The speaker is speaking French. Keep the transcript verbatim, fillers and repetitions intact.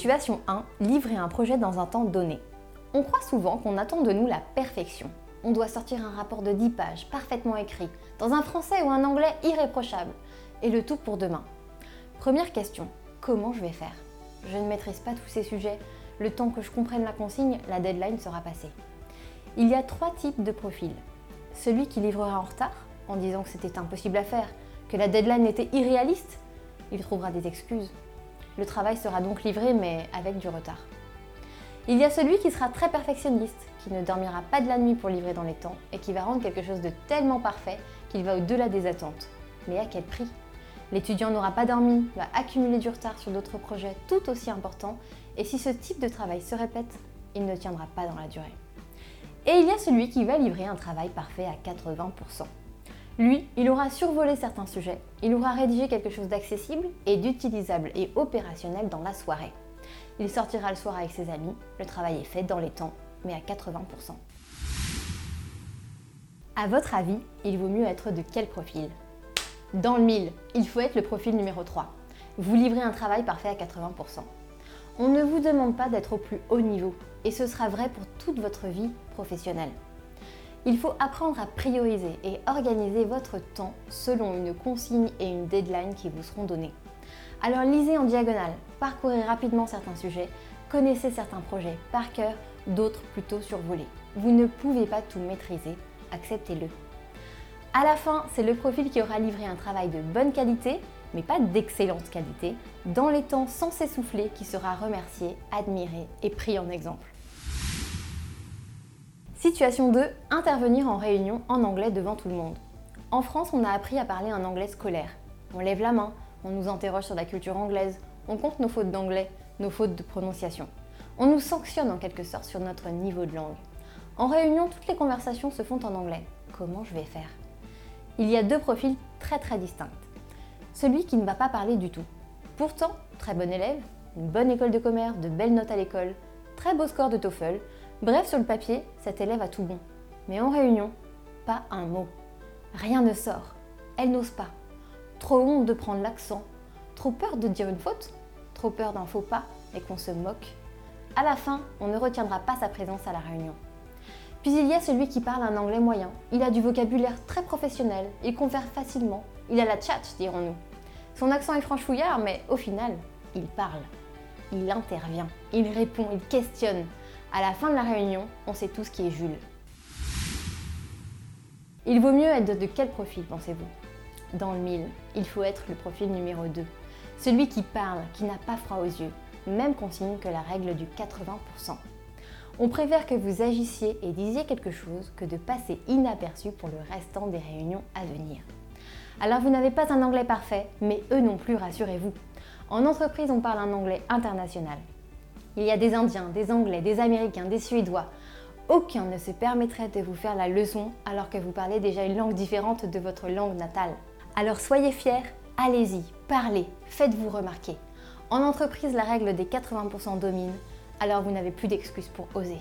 Situation un. Livrer un projet dans un temps donné. On croit souvent qu'on attend de nous la perfection. On doit sortir un rapport de dix pages, parfaitement écrit, dans un français ou un anglais irréprochable. Et le tout pour demain. Première question, comment je vais faire? Je ne maîtrise pas tous ces sujets. Le temps que je comprenne la consigne, la deadline sera passée. Il y a trois types de profils. Celui qui livrera en retard, en disant que c'était impossible à faire, que la deadline était irréaliste, il trouvera des excuses. Le travail sera donc livré, mais avec du retard. Il y a celui qui sera très perfectionniste, qui ne dormira pas de la nuit pour livrer dans les temps et qui va rendre quelque chose de tellement parfait qu'il va au-delà des attentes. Mais à quel prix? L'étudiant n'aura pas dormi, va accumuler du retard sur d'autres projets tout aussi importants et si ce type de travail se répète, il ne tiendra pas dans la durée. Et il y a celui qui va livrer un travail parfait à quatre-vingts pour cent. Lui, il aura survolé certains sujets, il aura rédigé quelque chose d'accessible et d'utilisable et opérationnel dans la soirée. Il sortira le soir avec ses amis, le travail est fait dans les temps, mais à quatre-vingts pour cent. À votre avis, il vaut mieux être de quel profil? Dans le mille, il faut être le profil numéro trois. Vous livrez un travail parfait à quatre-vingts pour cent. On ne vous demande pas d'être au plus haut niveau, et ce sera vrai pour toute votre vie professionnelle. Il faut apprendre à prioriser et organiser votre temps selon une consigne et une deadline qui vous seront données. Alors lisez en diagonale, parcourez rapidement certains sujets, connaissez certains projets par cœur, d'autres plutôt survolés. Vous ne pouvez pas tout maîtriser, acceptez-le. À la fin, c'est le profil qui aura livré un travail de bonne qualité, mais pas d'excellente qualité, dans les temps sans s'essouffler qui sera remercié, admiré et pris en exemple. Situation deux. Intervenir en réunion en anglais devant tout le monde. En France, on a appris à parler un anglais scolaire. On lève la main, on nous interroge sur la culture anglaise, on compte nos fautes d'anglais, nos fautes de prononciation. On nous sanctionne en quelque sorte sur notre niveau de langue. En réunion, toutes les conversations se font en anglais. Comment je vais faire? Il y a deux profils très très distincts. Celui qui ne va pas parler du tout. Pourtant, très bon élève, une bonne école de commerce, de belles notes à l'école, très beau score de TOEFL. Bref, sur le papier, cet élève a tout bon. Mais en réunion, pas un mot. Rien ne sort. Elle n'ose pas. Trop honte de prendre l'accent. Trop peur de dire une faute. Trop peur d'un faux pas et qu'on se moque. À la fin, on ne retiendra pas sa présence à la réunion. Puis il y a celui qui parle un anglais moyen. Il a du vocabulaire très professionnel. Il converse facilement. Il a la tchatche, dirons-nous. Son accent est franchouillard, mais au final, il parle. Il intervient. Il répond. Il questionne. À la fin de la réunion, on sait tout ce qui est Jules. Il vaut mieux être de quel profil, pensez-vous? Dans le mille, il faut être le profil numéro deux. Celui qui parle, qui n'a pas froid aux yeux. Même consigne que la règle du quatre-vingts pour cent. On préfère que vous agissiez et disiez quelque chose que de passer inaperçu pour le restant des réunions à venir. Alors vous n'avez pas un anglais parfait, mais eux non plus, rassurez-vous. En entreprise, on parle un anglais international. Il y a des Indiens, des Anglais, des Américains, des Suédois. Aucun ne se permettrait de vous faire la leçon alors que vous parlez déjà une langue différente de votre langue natale. Alors soyez fiers, allez-y, parlez, faites-vous remarquer. En entreprise, la règle des quatre-vingts pour cent domine, alors vous n'avez plus d'excuses pour oser.